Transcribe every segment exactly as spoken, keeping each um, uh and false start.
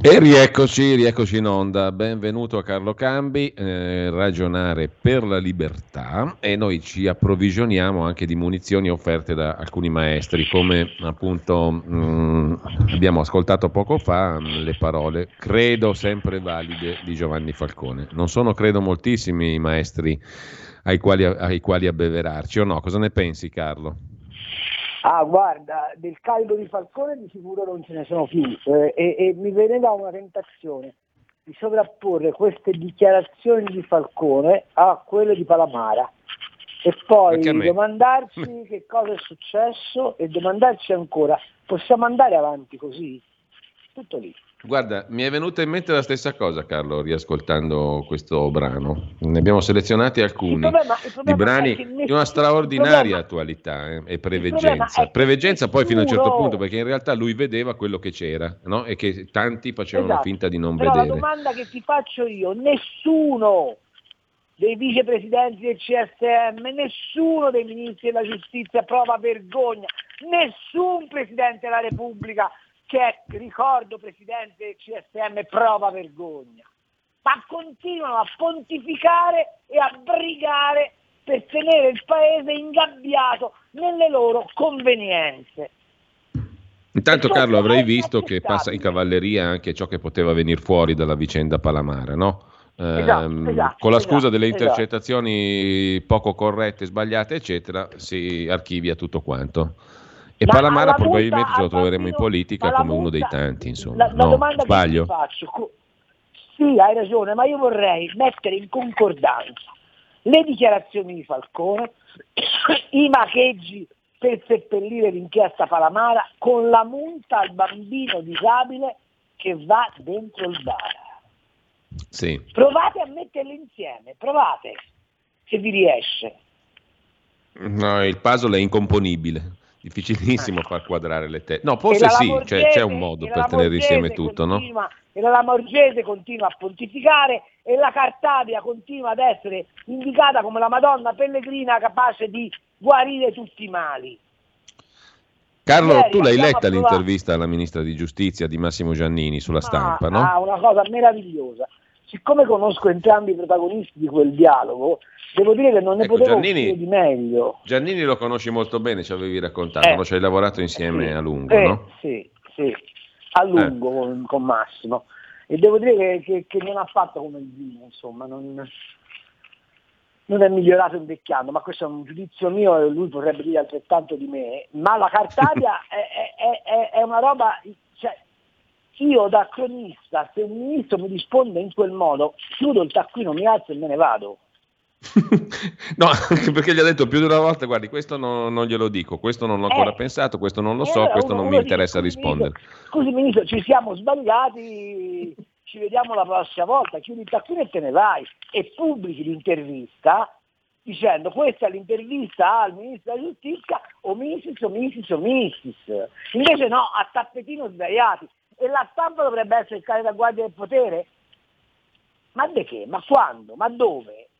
E rieccoci, rieccoci in onda, benvenuto a Carlo Cambi, eh, ragionare per la libertà, e noi ci approvvigioniamo anche di munizioni offerte da alcuni maestri, come appunto mh, abbiamo ascoltato poco fa le parole, credo sempre valide, di Giovanni Falcone. Non sono credo moltissimi i maestri ai quali, ai quali abbeverarci, o no? Cosa ne pensi, Carlo? Ah, guarda, del caldo di Falcone di sicuro non ce ne sono più, eh, e, e mi veniva una tentazione di sovrapporre queste dichiarazioni di Falcone a quelle di Palamara e poi domandarci che cosa è successo e domandarci ancora, possiamo andare avanti così? Tutto lì. Guarda, mi è venuta in mente la stessa cosa, Carlo, riascoltando questo brano. Ne abbiamo selezionati alcuni, il problema, il problema di brani nessuno, di una straordinaria attualità eh, e preveggenza. Preveggenza poi fino a un certo punto, perché in realtà lui vedeva quello che c'era, no? E che tanti facevano esatto. finta di non Però vedere. La domanda che ti faccio io, nessuno dei vicepresidenti del C S M, nessuno dei ministri della giustizia prova vergogna, nessun presidente della Repubblica che, ricordo, presidente del C S M, prova vergogna, ma continuano a pontificare e a brigare per tenere il paese ingabbiato nelle loro convenienze. Intanto, Carlo, avrei visto che passa in cavalleria anche ciò che poteva venir fuori dalla vicenda Palamara, no? Eh, esatto, esatto, con la scusa esatto, delle intercettazioni esatto. poco corrette, sbagliate, eccetera, si archivia tutto quanto. E ma Palamara probabilmente ce lo troveremo in politica come uno dei tanti, insomma. La, la no, domanda sbaglio. Che ti faccio, sì, hai ragione, ma io vorrei mettere in concordanza le dichiarazioni di Falcone, i macheggi per seppellire l'inchiesta Palamara con la multa al bambino disabile che va dentro il bar. Sì. Provate a metterle insieme, provate, se vi riesce. No, il puzzle è incomponibile. Difficilissimo far quadrare le teste. No, forse sì, cioè, c'è un modo per tenere insieme tutto, continua, no? E la Lamorgese continua a pontificare e la Cartabia continua ad essere indicata come la Madonna pellegrina capace di guarire tutti i mali. Carlo, Ieri, tu l'hai letta l'intervista alla Ministra di Giustizia di Massimo Giannini sulla Stampa, ah, no? Ah, una cosa meravigliosa. Siccome conosco entrambi i protagonisti di quel dialogo, devo dire che non ne ecco, potevo dire di meglio. Giannini lo conosci molto bene, ci avevi raccontato, eh, no? Ci hai lavorato insieme eh, sì, a lungo, eh, no? Sì, sì, a lungo eh. con, con Massimo. E devo dire che, che, che non ha fatto come il vino, insomma, non, non è migliorato invecchiando, ma questo è un giudizio mio e lui vorrebbe dire altrettanto di me. Ma la Cartabia è, è, è, è una roba... Cioè, io da cronista, se un ministro mi risponde in quel modo, chiudo il taccuino, mi alzo e me ne vado. No, anche perché gli ha detto più di una volta, guardi, questo no, non glielo dico, questo non l'ho ancora eh, pensato, questo non lo so, allora questo non mi interessa dice, rispondere. Scusi ministro, ci siamo sbagliati, ci vediamo la prossima volta, chiudi il taccuino e te ne vai. E pubblichi l'intervista dicendo questa è l'intervista al ministro della giustizia, o omissis, omissis, omissis. Invece no, a tappetino sdraiati. E la stampa dovrebbe essere il guardia del potere? Ma di che? Ma quando? Ma dove?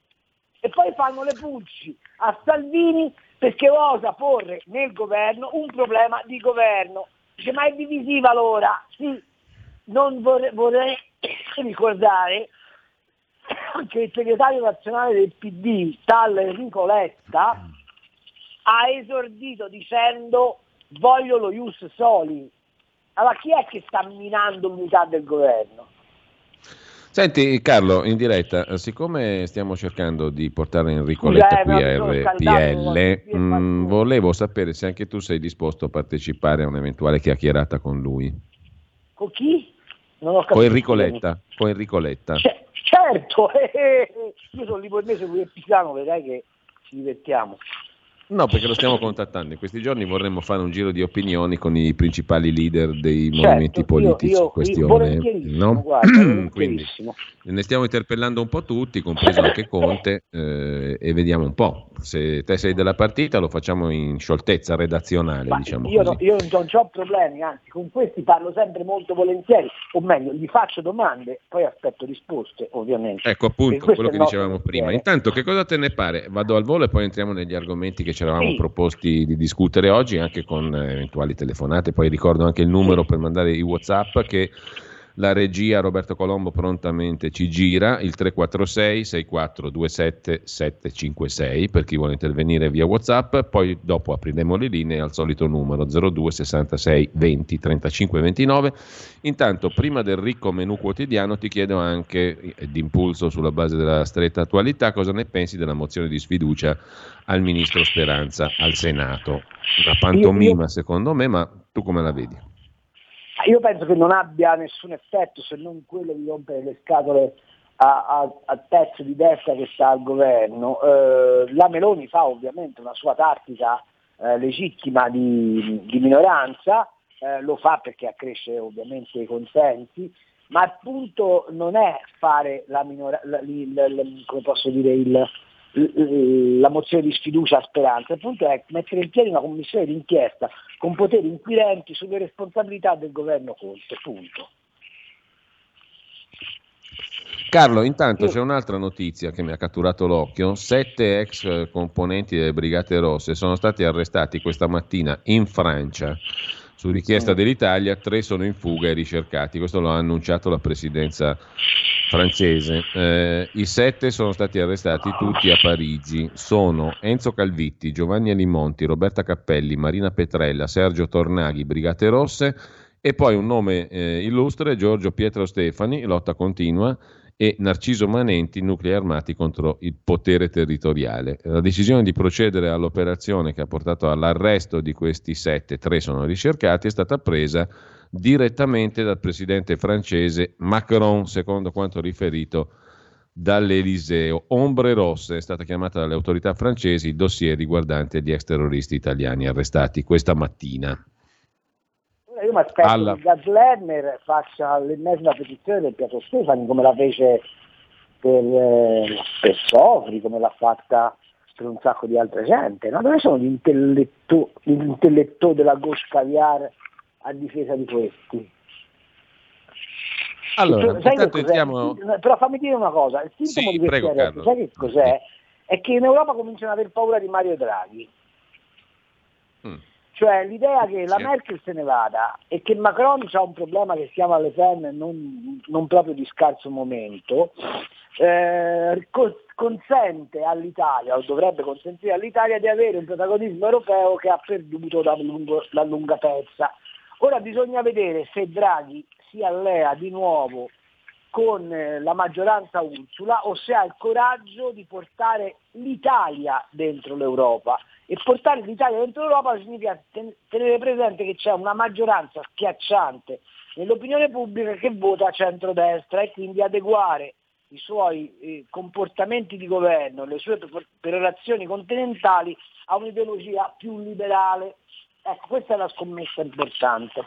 E poi fanno le pulci a Salvini perché osa porre nel governo un problema di governo. Dice, ma è divisiva allora? Sì, non vorrei, vorrei ricordare che il segretario nazionale del P D, tal Enrico Letta, ha esordito dicendo voglio lo ius soli. Allora chi è che sta minando l'unità del governo? Senti Carlo, in diretta, siccome stiamo cercando di portare Enrico Letta qui a R P L, mh, volevo sapere se anche tu sei disposto a partecipare a un'eventuale chiacchierata con lui. Con chi? Non ho capito. Con Enrico Letta. Con Enrico Letta. C- certo, io sono livornese, lui è pisano, vedrai che ci divertiamo. No, perché lo stiamo contattando. In questi giorni vorremmo fare un giro di opinioni con i principali leader dei certo, movimenti politici in questione. No? Guarda, quindi ne stiamo interpellando un po' tutti, compreso anche Conte, eh, e vediamo un po'. Se te sei della partita lo facciamo in scioltezza redazionale. Ma diciamo io, così. No, io non ho problemi, anzi con questi parlo sempre molto volentieri, o meglio, gli faccio domande, poi aspetto risposte ovviamente. Ecco appunto quello che dicevamo prima. Intanto che cosa te ne pare? Vado al volo e poi entriamo negli argomenti che ci eravamo sì. proposti di discutere oggi, anche con eventuali telefonate, poi ricordo anche il numero sì. per mandare i WhatsApp che la regia Roberto Colombo prontamente ci gira, il tre quattro sei sei quattro due sette sette cinque sei per chi vuole intervenire via WhatsApp, poi dopo apriremo le linee al solito numero zero due sessantasei venti trentacinque ventinove. Intanto prima del ricco menù quotidiano ti chiedo anche d'impulso sulla base della stretta attualità cosa ne pensi della mozione di sfiducia al ministro Speranza al Senato, una pantomima secondo me, ma tu come la vedi? Io penso che non abbia nessun effetto se non quello di rompere le scatole al pezzo di destra che sta al governo. Eh, la Meloni fa ovviamente una sua tattica eh, legittima di, di minoranza, eh, lo fa perché accresce ovviamente i consensi, ma il punto non è fare la minora, la, la, la, come posso dire, il, la mozione di sfiducia a Speranza, il punto è mettere in piedi una commissione d'inchiesta con poteri inquirenti sulle responsabilità del governo Conte, punto. Carlo, intanto c'è un'altra notizia che mi ha catturato l'occhio, sette ex componenti delle Brigate Rosse sono stati arrestati questa mattina in Francia. Su richiesta dell'Italia, tre sono in fuga e ricercati, questo lo ha annunciato la presidenza francese. Eh, I sette sono stati arrestati tutti a Parigi, sono Enzo Calvitti, Giovanni Alimonti, Roberta Cappelli, Marina Petrella, Sergio Tornaghi, Brigate Rosse e poi un nome eh, illustre, Giorgio Pietrostefani, Lotta Continua, e Narciso Manenti, nuclei armati contro il potere territoriale. La decisione di procedere all'operazione che ha portato all'arresto di questi sette, tre sono ricercati, è stata presa direttamente dal presidente francese Macron, secondo quanto riferito dall'Eliseo. Ombre rosse è stata chiamata dalle autorità francesi il dossier riguardante gli ex terroristi italiani arrestati questa mattina. Io mi aspetto Alla... che Gaslerner faccia l'ennesima petizione del Pietrostefani come la fece per, per Sofri, come l'ha fatta per un sacco di altre gente, ma dove sono gli intellettu- intellettuali della gauche caviar a difesa di questi? Allora, tu, sai che cos'è? Siamo... Però fammi dire una cosa, il sintomo sì, di questi arresti, sai che cos'è? È che in Europa cominciano ad aver paura di Mario Draghi. Mm. Cioè l'idea che la Merkel se ne vada e che Macron ha un problema che si chiama Le Pen non, non proprio di scarso momento, eh, consente all'Italia, o dovrebbe consentire all'Italia di avere un protagonismo europeo che ha perduto da, lungo, da lunga pezza. Ora bisogna vedere se Draghi si allea di nuovo con la maggioranza Ursula o se ha il coraggio di portare l'Italia dentro l'Europa. E portare l'Italia dentro l'Europa significa tenere presente che c'è una maggioranza schiacciante nell'opinione pubblica che vota a centrodestra e quindi adeguare i suoi comportamenti di governo, le sue perorazioni continentali a un'ideologia più liberale. Ecco, questa è la scommessa importante.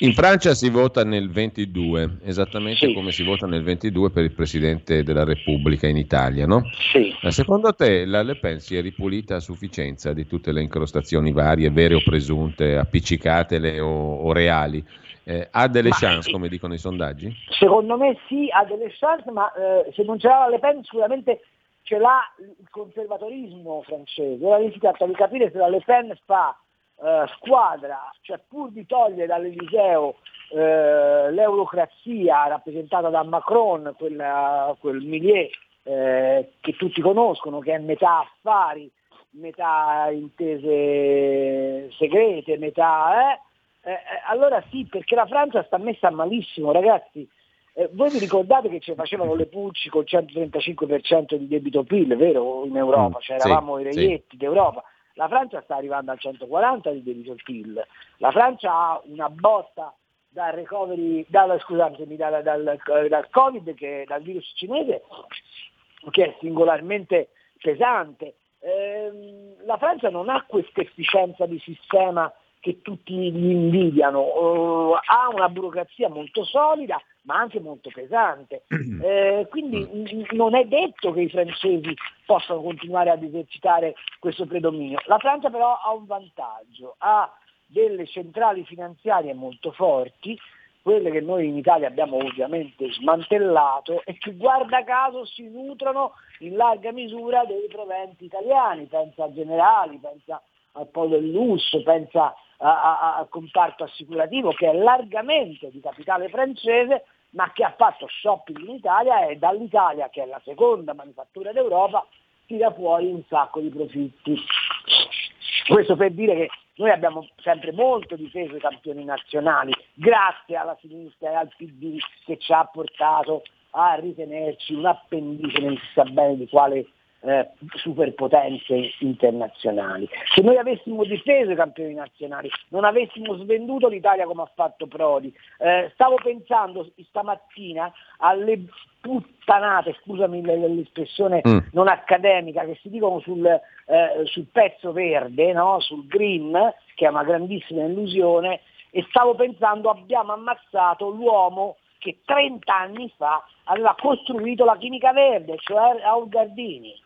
In Francia si vota nel ventidue, esattamente sì. come si vota nel ventidue per il Presidente della Repubblica in Italia, no? Sì. Secondo te la Le Pen si è ripulita a sufficienza di tutte le incrostazioni varie, vere o presunte, appiccicatele o, o reali? Eh, ha delle ma, chance, come dicono i sondaggi? Secondo me sì, ha delle chance, ma eh, se non ce l'ha la Le Pen sicuramente ce l'ha il conservatorismo francese. Ora si tratta di capire se la Le Pen fa... Uh, squadra, cioè pur di togliere dall'Eliseo uh, l'eurocrazia rappresentata da Macron, quella, quel milieu uh, che tutti conoscono, che è metà affari, metà intese segrete, metà... Eh? Eh, eh, allora sì, perché la Francia sta messa malissimo, ragazzi. Eh, voi vi ricordate che ci facevano le pulci col centotrentacinque per cento di debito P I L, vero? In Europa, cioè eravamo sì, i reietti sì. d'Europa. La Francia sta arrivando al centoquaranta di debito P I L, la Francia ha una botta dal recovery, dalla, scusatemi, dal, dal, dal Covid, che, dal virus cinese, che è singolarmente pesante, ehm, la Francia non ha questa efficienza di sistema che tutti gli invidiano, uh, ha una burocrazia molto solida ma anche molto pesante, eh, quindi n- non è detto che i francesi possano continuare ad esercitare questo predominio. La Francia però ha un vantaggio, ha delle centrali finanziarie molto forti, quelle che noi in Italia abbiamo ovviamente smantellato e che guarda caso si nutrono in larga misura dei proventi italiani, pensa a Generali, pensa al polo del lusso, pensa a, a, al comparto assicurativo che è largamente di capitale francese ma che ha fatto shopping in Italia e dall'Italia, che è la seconda manifattura d'Europa, tira fuori un sacco di profitti. Questo per dire che noi abbiamo sempre molto difeso i campioni nazionali, grazie alla sinistra e al P D che ci ha portato a ritenerci un appendice non si sa bene di quale eh, superpotenze internazionali. Se noi avessimo difeso i campioni nazionali, non avessimo svenduto l'Italia come ha fatto Prodi. Eh, stavo pensando stamattina alle puttanate, scusami l'espressione mm. non accademica, che si dicono sul, eh, sul pezzo verde, no? Sul green, che è una grandissima illusione, e stavo pensando abbiamo ammazzato l'uomo che trent'anni fa aveva costruito la chimica verde, cioè Augardini.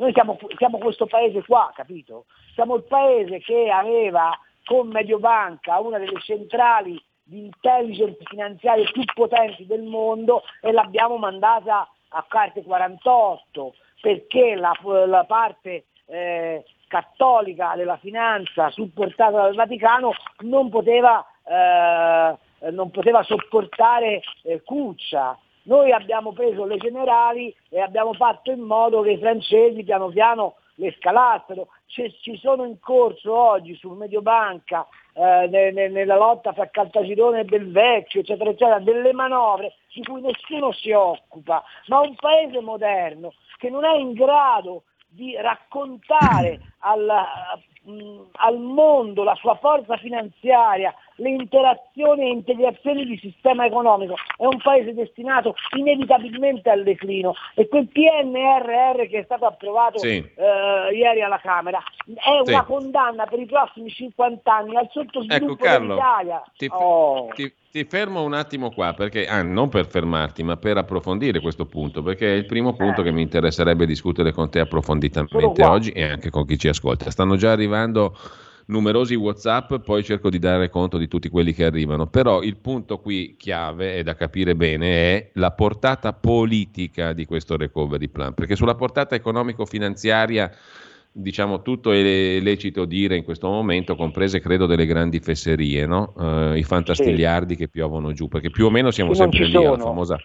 Noi siamo, siamo questo paese qua, capito? Siamo il paese che aveva con Mediobanca una delle centrali di intelligence finanziarie più potenti del mondo e l'abbiamo mandata a carte quarantotto perché la, la parte eh, cattolica della finanza supportata dal Vaticano non poteva, eh, non poteva sopportare eh, Cuccia. Noi abbiamo preso le Generali e abbiamo fatto in modo che i francesi piano piano le scalassero. C- ci sono in corso oggi su Mediobanca, eh, ne- ne- nella lotta fra Caltagirone e Belvecchio, eccetera, eccetera, delle manovre di cui nessuno si occupa, ma un paese moderno che non è in grado di raccontare al, mh, al mondo la sua forza finanziaria, le interazioni e integrazioni di sistema economico, è un paese destinato inevitabilmente al declino, e quel P N R R che è stato approvato sì. eh, ieri alla Camera è sì. una condanna per i prossimi cinquanta anni al sottosviluppo, ecco, Carlo, dell'Italia. Ti, oh. ti, ti fermo un attimo qua, perché ah, non per fermarti ma per approfondire questo punto, perché è il primo punto eh. che mi interesserebbe discutere con te approfonditamente oggi e anche con chi ci ascolta. Stanno già arrivando numerosi WhatsApp, poi cerco di dare conto di tutti quelli che arrivano, però il punto qui chiave e da capire bene è la portata politica di questo recovery plan, perché sulla portata economico-finanziaria diciamo tutto è lecito dire in questo momento, comprese credo delle grandi fesserie, no? uh, i fantastigliardi sì. che piovono giù, perché più o meno siamo sì, sempre lì alla famosa,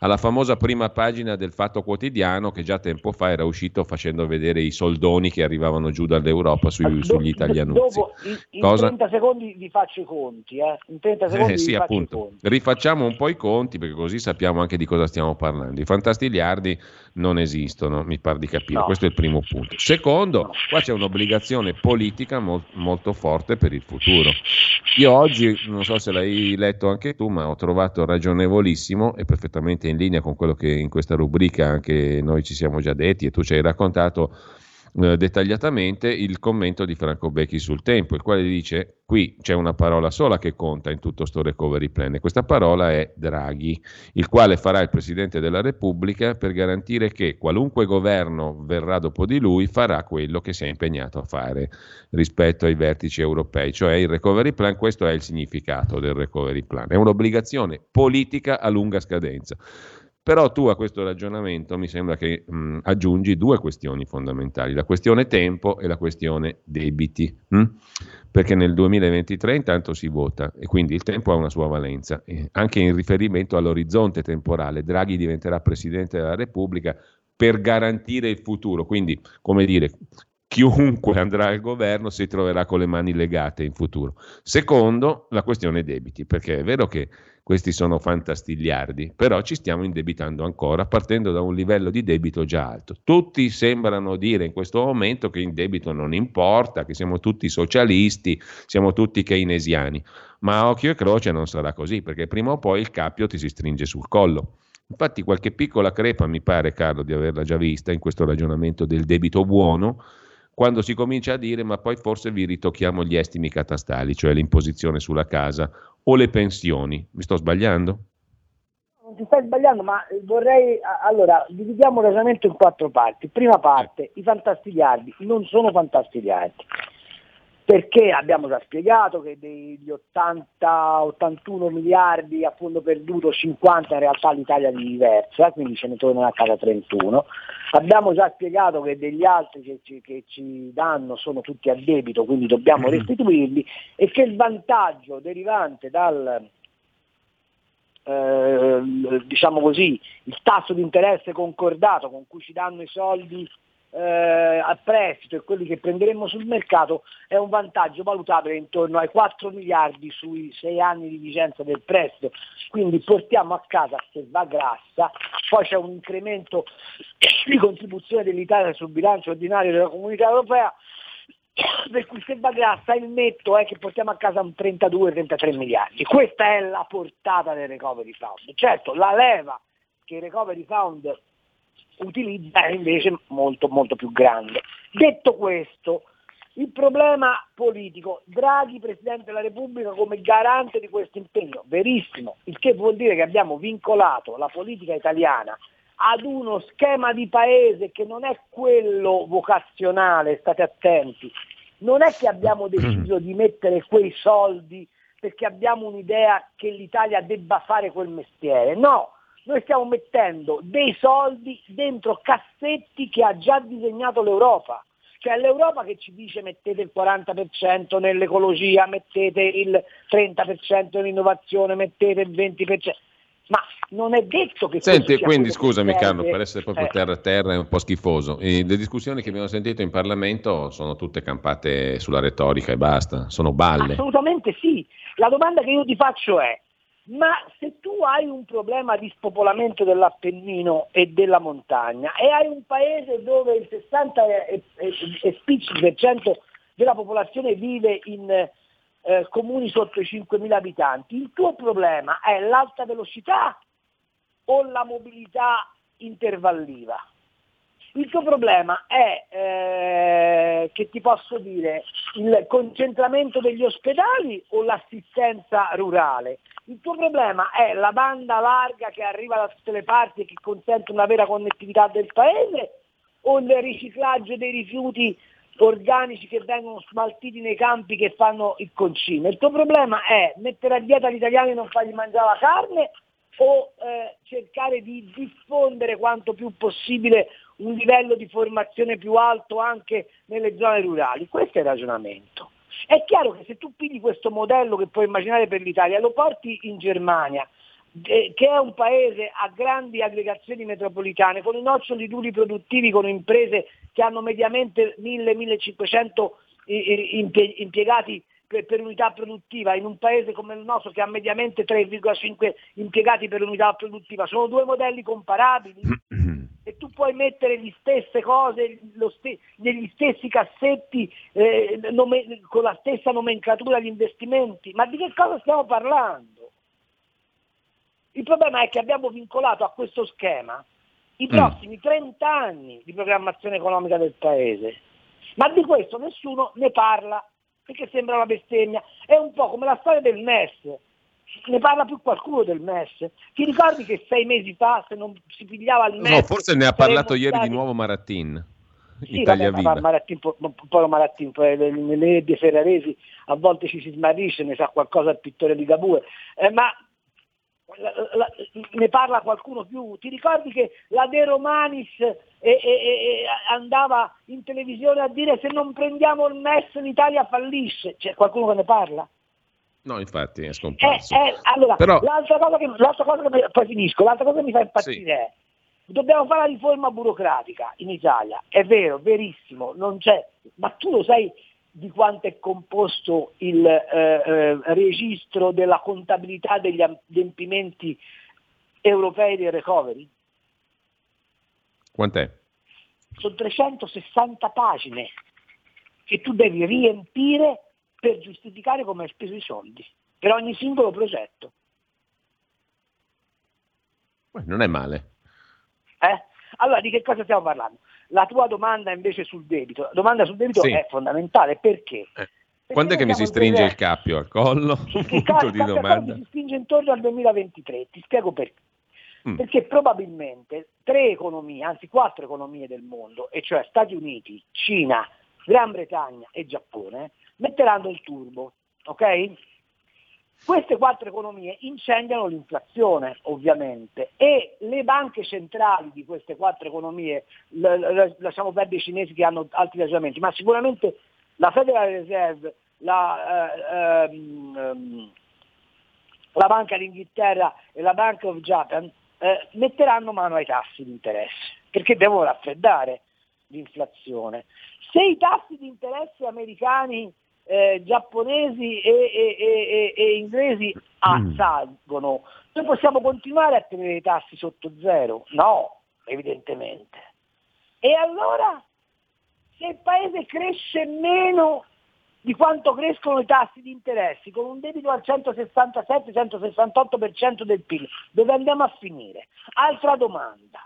alla famosa prima pagina del Fatto Quotidiano, che già tempo fa era uscito facendo vedere i soldoni che arrivavano giù dall'Europa sui, do, sugli italianuzzi. Dopo, in, Cosa? in trenta secondi vi faccio i conti. Eh? In trenta secondi eh, sì, vi appunto. Faccio i conti. Rifacciamo un po' i conti, perché così sappiamo anche di cosa stiamo parlando. I fantastigliardi non esistono, mi par di capire. No. Questo è il primo punto. Secondo, no. qua c'è un'obbligazione politica mol, molto forte per il futuro. Io oggi, non so se l'hai letto anche tu, ma ho trovato ragionevolissimo e perfettamente in linea con quello che in questa rubrica anche noi ci siamo già detti e tu ci hai raccontato eh, dettagliatamente, il commento di Franco Becchi sul Tempo, il quale dice: qui c'è una parola sola che conta in tutto sto recovery plan e questa parola è Draghi, il quale farà il Presidente della Repubblica per garantire che qualunque governo verrà dopo di lui farà quello che si è impegnato a fare rispetto ai vertici europei, cioè il recovery plan. Questo è il significato del recovery plan, è un'obbligazione politica a lunga scadenza. Però tu a questo ragionamento mi sembra che mh, aggiungi due questioni fondamentali, la questione tempo e la questione debiti, mh? perché nel duemilaventitré intanto si vota e quindi il tempo ha una sua valenza, e anche in riferimento all'orizzonte temporale. Draghi diventerà Presidente della Repubblica per garantire il futuro, quindi come dire, chiunque andrà al governo si troverà con le mani legate in futuro. Secondo, la questione debiti, perché è vero che questi sono fantastigliardi, però ci stiamo indebitando ancora partendo da un livello di debito già alto. Tutti sembrano dire in questo momento che il debito non importa, che siamo tutti socialisti, siamo tutti keynesiani, ma a occhio e croce non sarà così, perché prima o poi il cappio ti si stringe sul collo. Infatti qualche piccola crepa mi pare, Carlo, di averla già vista in questo ragionamento del debito buono, quando si comincia a dire ma poi forse vi ritocchiamo gli estimi catastali, cioè l'imposizione sulla casa o le pensioni. Mi sto sbagliando? Non ti stai sbagliando, ma vorrei, allora, dividiamo il ragionamento in quattro parti. Prima parte, i fantastigliardi non sono fantastigliardi, perché abbiamo già spiegato che degli ottanta ottantuno miliardi a fondo perduto, cinquanta in realtà l'Italia li versa, quindi ce ne tornano a casa trentuno. Abbiamo già spiegato che degli altri che ci, che ci danno sono tutti a debito, quindi dobbiamo restituirli, e che il vantaggio derivante dal eh, diciamo così, il tasso di interesse concordato con cui ci danno i soldi Eh, a prestito e quelli che prenderemo sul mercato è un vantaggio valutabile intorno ai quattro miliardi sui sei anni di vigenza del prestito, quindi portiamo a casa, se va grassa, poi c'è un incremento di contribuzione dell'Italia sul bilancio ordinario della Comunità Europea, per cui se va grassa il netto è che portiamo a casa un trentadue trentatré miliardi. Questa è la portata del recovery fund. Certo, la leva che il recovery fund utilizza è invece molto molto più grande. Detto questo, il problema politico, Draghi Presidente della Repubblica come garante di questo impegno, verissimo, il che vuol dire che abbiamo vincolato la politica italiana ad uno schema di paese che non è quello vocazionale, state attenti, non è che abbiamo deciso di mettere quei soldi perché abbiamo un'idea che l'Italia debba fare quel mestiere, no. Noi stiamo mettendo dei soldi dentro cassetti che ha già disegnato l'Europa, cioè l'Europa che ci dice mettete il quaranta per cento nell'ecologia, mettete il trenta per cento nell'innovazione, mettete il venti per cento, ma non è detto che... Senti, quindi scusami Carlo, per essere proprio terra a terra è un po' schifoso, e le discussioni che abbiamo sentito in Parlamento sono tutte campate sulla retorica e basta, sono balle. Assolutamente sì, la domanda che io ti faccio è: ma se tu hai un problema di spopolamento dell'Appennino e della montagna e hai un paese dove il sessanta e più per cento della popolazione vive in eh, comuni sotto i cinquemila abitanti, il tuo problema è l'alta velocità o la mobilità intervalliva? Il tuo problema è, eh, che ti posso dire, il concentramento degli ospedali o l'assistenza rurale? Il tuo problema è la banda larga che arriva da tutte le parti e che consente una vera connettività del paese, o il riciclaggio dei rifiuti organici che vengono smaltiti nei campi che fanno il concime? Il tuo problema è mettere a dieta gli italiani e non fargli mangiare la carne, o eh, cercare di diffondere quanto più possibile un livello di formazione più alto anche nelle zone rurali? Questo è il ragionamento. È chiaro che se tu pigli questo modello che puoi immaginare per l'Italia, lo porti in Germania, eh, che è un paese a grandi aggregazioni metropolitane, con i noccioli duri produttivi, con imprese che hanno mediamente mille a millecinquecento impie- impiegati per, per unità produttiva, in un paese come il nostro che ha mediamente tre virgola cinque impiegati per unità produttiva, sono due modelli comparabili. E tu puoi mettere le stesse cose lo st- negli stessi cassetti, eh, nome- con la stessa nomenclatura di investimenti, ma di che cosa stiamo parlando? Il problema è che abbiamo vincolato a questo schema i prossimi trenta anni di programmazione economica del paese, ma di questo nessuno ne parla perché sembra una bestemmia. È un po' come la storia del MES. Ne parla più qualcuno del MES? Ti ricordi che sei mesi fa, se non si pigliava il MES... No, forse ne ha parlato ieri stati... di nuovo Marattin, sì, Italia vabbè, Viva. Marattin, po- po- Marattin, po- nelle Ebbie Ferraresi a volte ci si smarrisce, ne sa qualcosa il pittore di Ligabue, eh, ma la, la, ne parla qualcuno più? Ti ricordi che la De Romanis e, e, e, andava in televisione a dire se non prendiamo il MES l'Italia fallisce? C'è qualcuno che ne parla? No, infatti è scomparso. Eh, eh, allora, Però... l'altra cosa che, l'altra cosa che poi finisco, l'altra cosa che mi fa impazzire è: dobbiamo fare la riforma burocratica in Italia. È vero, verissimo, non c'è, ma tu lo sai di quanto è composto il eh, eh, registro della contabilità degli adempimenti europei del recovery? Quant'è? Sono trecentosessanta pagine che tu devi riempire per giustificare come hai speso i soldi, per ogni singolo progetto. Beh, non è male. Eh? Allora di che cosa stiamo parlando? La tua domanda invece sul debito, la domanda sul debito sì. È fondamentale perché? Eh. Quando è che mi si stringe il cappio al collo? Il cappio si stringe intorno al duemilaventitré, ti spiego perché. Mm. Perché probabilmente tre economie, anzi quattro economie del mondo, e cioè Stati Uniti, Cina, Gran Bretagna e Giappone, metteranno il turbo, ok? Queste quattro economie incendiano l'inflazione, ovviamente, e le banche centrali di queste quattro economie, l- l- lasciamo perdere i cinesi che hanno altri ragionamenti, ma sicuramente la Federal Reserve, la, eh, ehm, la Banca d'Inghilterra e la Bank of Japan eh, metteranno mano ai tassi di interesse, perché devono raffreddare l'inflazione. Se i tassi di interesse americani, eh, giapponesi e, e, e, e, e inglesi salgono, noi possiamo continuare a tenere i tassi sotto zero? No, evidentemente. E allora se il paese cresce meno di quanto crescono i tassi di interessi, con un debito al centosessantasette centosessantotto per cento del P I L, dove andiamo a finire? Altra domanda.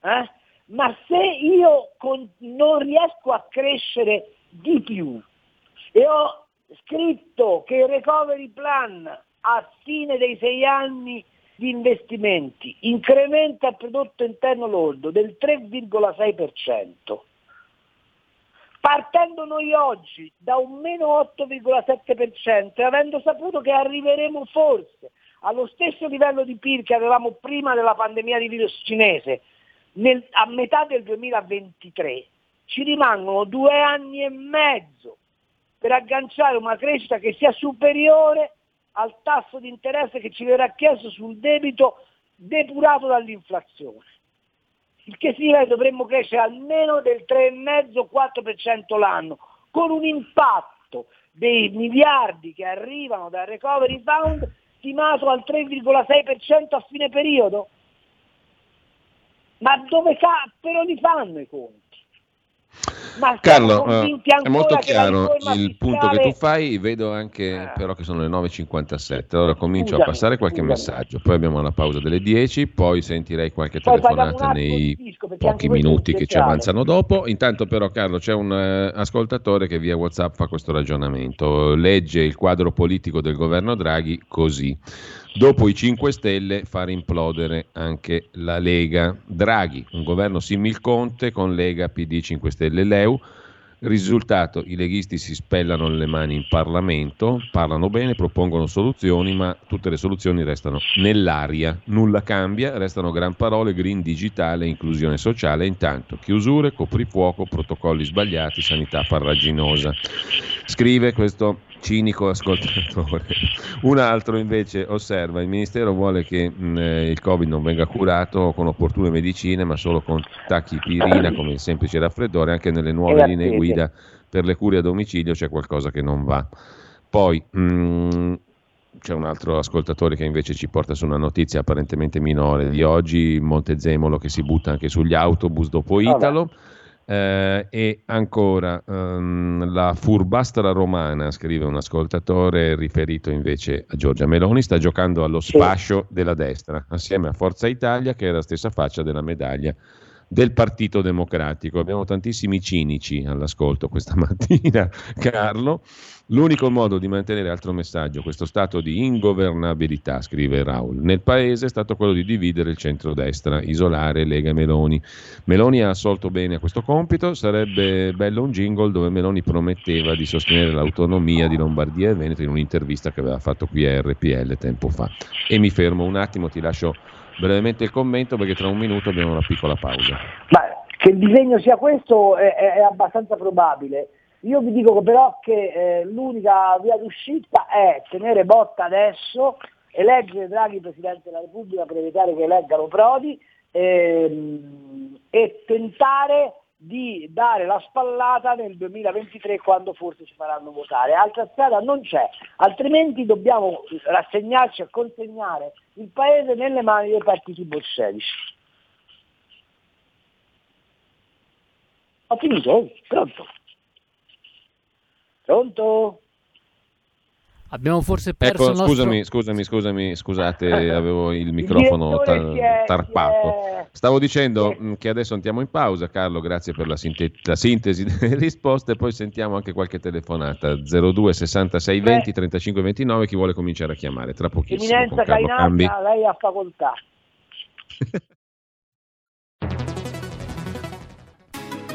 Eh? Ma se io con, non riesco a crescere di più e ho scritto che il recovery plan a fine dei sei anni di investimenti incrementa il prodotto interno lordo del tre virgola sei per cento, partendo noi oggi da un meno otto virgola sette per cento e avendo saputo che arriveremo forse allo stesso livello di P I L che avevamo prima della pandemia di virus cinese nel, a metà del duemilaventitré, ci rimangono due anni e mezzo per agganciare una crescita che sia superiore al tasso di interesse che ci verrà chiesto sul debito depurato dall'inflazione. Il che significa che dovremmo crescere almeno del tre virgola cinque quattro per cento l'anno, con un impatto dei miliardi che arrivano dal recovery fund stimato al tre virgola sei per cento a fine periodo. Ma dove però li fanno i conti? Ma Carlo, è molto chiaro il punto che tu fai, vedo anche ah. però che sono le nove e cinquantasette, allora comincio scusami, a passare qualche scusami. messaggio, poi abbiamo la pausa delle dieci, poi sentirei qualche poi telefonata nei pochi minuti che ci avanzano dopo. Intanto però Carlo c'è un uh, ascoltatore che via WhatsApp fa questo ragionamento, legge il quadro politico del governo Draghi così: dopo i cinque Stelle far implodere anche la Lega. Draghi, un governo simil Conte con Lega, P D, cinque Stelle, L E U. Risultato, i leghisti si spellano le mani in Parlamento, parlano bene, propongono soluzioni, ma tutte le soluzioni restano nell'aria. Nulla cambia, restano gran parole, green digitale, inclusione sociale. Intanto chiusure, coprifuoco, protocolli sbagliati, sanità farraginosa. Scrive questo cinico ascoltatore. Un altro invece osserva: il ministero vuole che mh, il Covid non venga curato con opportune medicine, ma solo con tachipirina come il semplice raffreddore. Anche nelle nuove linee guida per le cure a domicilio c'è qualcosa che non va. Poi mh, c'è un altro ascoltatore che invece ci porta su una notizia apparentemente minore di oggi: Montezemolo che si butta anche sugli autobus dopo Italo. Eh, e ancora um, la furbastra romana, scrive un ascoltatore riferito invece a Giorgia Meloni, sta giocando allo sfascio della destra assieme a Forza Italia, che è la stessa faccia della medaglia del Partito Democratico. Abbiamo tantissimi cinici all'ascolto questa mattina, Carlo. L'unico modo di mantenere, altro messaggio, questo stato di ingovernabilità, scrive Raul, nel paese è stato quello di dividere il centrodestra, isolare Lega Meloni. Meloni ha assolto bene a questo compito, sarebbe bello un jingle dove Meloni prometteva di sostenere l'autonomia di Lombardia e Veneto in un'intervista che aveva fatto qui a R P L tempo fa. E mi fermo un attimo, ti lascio brevemente il commento perché tra un minuto abbiamo una piccola pausa. Ma che il disegno sia questo è, è abbastanza probabile. Io vi dico però che eh, l'unica via d'uscita è tenere botta adesso, eleggere Draghi Presidente della Repubblica per evitare che eleggano Prodi ehm, e tentare di dare la spallata nel duemilaventitré, quando forse ci faranno votare. Altra strada non c'è, altrimenti dobbiamo rassegnarci a consegnare il paese nelle mani dei partiti bolscevici. Ho finito? Pronto? Pronto? Abbiamo forse perso ecco, il nostro... Scusami, scusami, scusami, scusate, avevo il microfono tar- tarpato. Stavo dicendo che adesso andiamo in pausa, Carlo, grazie per la, sintesi, la sintesi delle risposte, poi sentiamo anche qualche telefonata, zero due sessantasei venti trentacinque ventinove, chi vuole cominciare a chiamare, tra pochissimo. Eminenza Cainata, lei ha facoltà.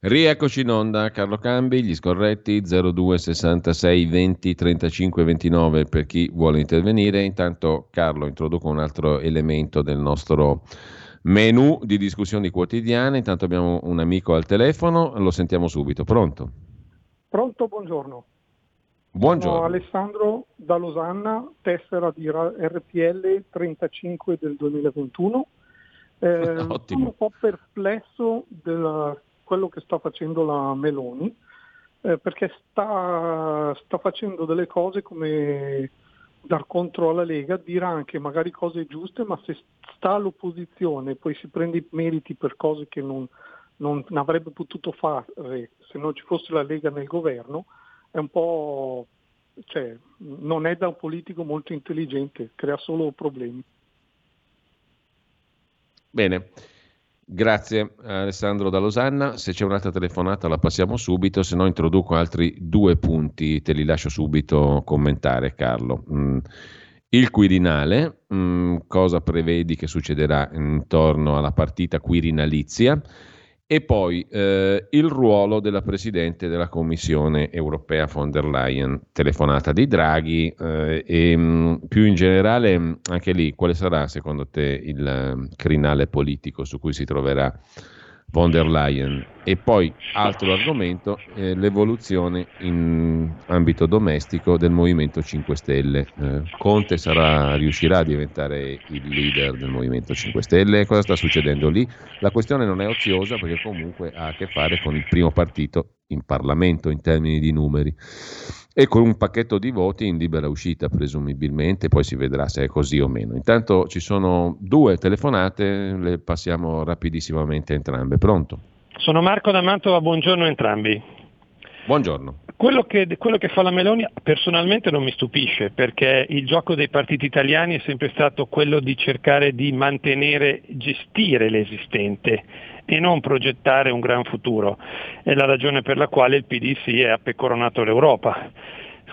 Rieccoci in onda, Carlo Cambi, gli scorretti, zero due sessantasei venti trentacinque ventinove per chi vuole intervenire. Intanto Carlo introduco un altro elemento del nostro menù di discussioni quotidiane. Intanto abbiamo un amico al telefono, lo sentiamo subito. Pronto? Pronto, buongiorno. Buongiorno. Sono Alessandro da Losanna, tessera di R P L trentacinque del duemilaventuno. Eh, sono un po' perplesso di quello che sta facendo la Meloni, eh, perché sta, sta facendo delle cose come dar contro alla Lega, dirà anche magari cose giuste, ma se sta all'opposizione poi si prende i meriti per cose che non, non avrebbe potuto fare se non ci fosse la Lega nel governo, è un po', cioè, non è da un politico molto intelligente, crea solo problemi. Bene, grazie Alessandro da Losanna. Se c'è un'altra telefonata la passiamo subito, se no introduco altri due punti, te li lascio subito commentare, Carlo. Mm. Il Quirinale, mh, cosa prevedi che succederà intorno alla partita quirinalizia, e poi eh, il ruolo della Presidente della Commissione europea von der Leyen, telefonata di Draghi eh, e mh, più in generale anche lì quale sarà secondo te il crinale politico su cui si troverà von der Leyen, e poi altro argomento, eh, l'evoluzione in ambito domestico del Movimento cinque Stelle. Eh, Conte sarà, riuscirà a diventare il leader del Movimento cinque Stelle? Cosa sta succedendo lì? La questione non è oziosa perché comunque ha a che fare con il primo partito in Parlamento in termini di numeri e con un pacchetto di voti in libera uscita presumibilmente, poi si vedrà se è così o meno. Intanto ci sono due telefonate, le passiamo rapidissimamente entrambe. Pronto? Sono Marco da Mantova, buongiorno a entrambi. Buongiorno. Quello che, quello che fa la Meloni personalmente non mi stupisce, perché il gioco dei partiti italiani è sempre stato quello di cercare di mantenere, gestire l'esistente e non progettare un gran futuro. È la ragione per la quale il P D si è appecoronato l'Europa,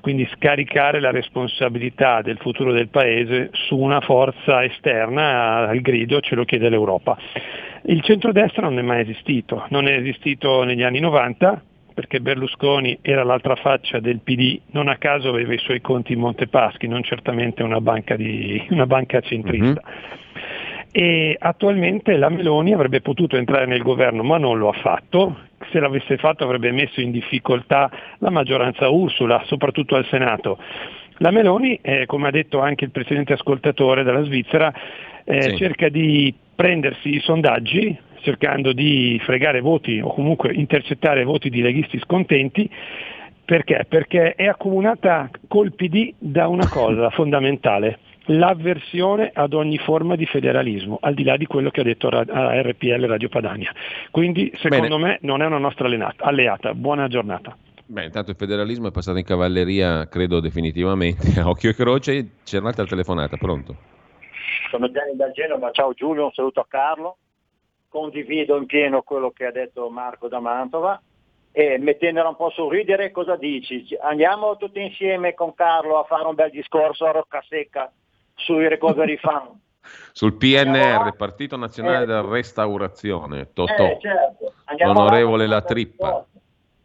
quindi scaricare la responsabilità del futuro del paese su una forza esterna al grido ce lo chiede l'Europa. Il centrodestra non è mai esistito, non è esistito negli anni novanta perché Berlusconi era l'altra faccia del P D, non a caso aveva i suoi conti in Montepaschi, non certamente una banca, di, una banca centrista. Mm-hmm. E attualmente la Meloni avrebbe potuto entrare nel governo ma non lo ha fatto, se l'avesse fatto avrebbe messo in difficoltà la maggioranza Ursula, soprattutto al Senato. La Meloni, eh, come ha detto anche il precedente ascoltatore dalla Svizzera, eh, sì. cerca di prendersi i sondaggi, cercando di fregare voti o comunque intercettare voti di leghisti scontenti. Perché? Perché è accomunata col P D da una cosa fondamentale: l'avversione ad ogni forma di federalismo, al di là di quello che ha detto a R P L Radio Padania. Quindi secondo Bene. me non è una nostra alleata. Buona giornata. Beh, intanto il federalismo è passato in cavalleria, credo definitivamente, a occhio e croce. C'è un'altra telefonata, pronto? Sono Gianni da Genova, ciao Giulio, un saluto a Carlo. Condivido in pieno quello che ha detto Marco da Mantova. E mettendola un po' a sorridere, cosa dici? Andiamo tutti insieme con Carlo a fare un bel discorso a Rocca Secca sui recovery fund. Sul P N R, là, Partito Nazionale eh, della Restaurazione, Totò, eh, certo. Onorevole là, La Trippa.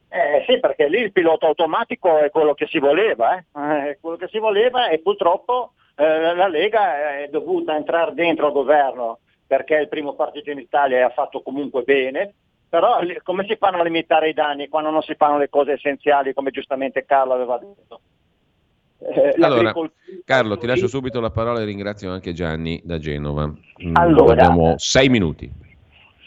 Eh sì, perché lì il pilota automatico è quello che si voleva, eh? È quello che si voleva e purtroppo eh, la Lega è dovuta entrare dentro al governo perché è il primo partito in Italia e ha fatto comunque bene. Però come si fanno a limitare i danni quando non si fanno le cose essenziali, come giustamente Carlo aveva detto? Eh, allora, Carlo, ti lascio subito la parola e ringrazio anche Gianni da Genova. Allora, abbiamo sei minuti.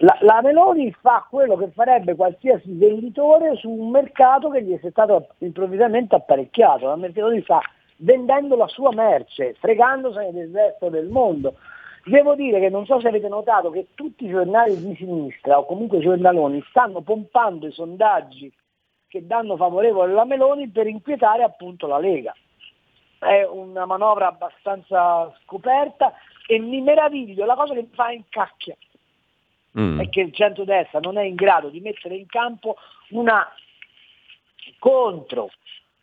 La, la Meloni fa quello che farebbe qualsiasi venditore su un mercato che gli è stato improvvisamente apparecchiato. La Meloni fa vendendo la sua merce, fregandosene del resto del mondo. Devo dire che non so se avete notato che tutti i giornali di sinistra o comunque i giornaloni stanno pompando i sondaggi che danno favorevole alla Meloni per inquietare appunto la Lega. È una manovra abbastanza scoperta e mi meraviglio, la cosa che mi fa incacchia mm. è che il centrodestra non è in grado di mettere in campo una contro,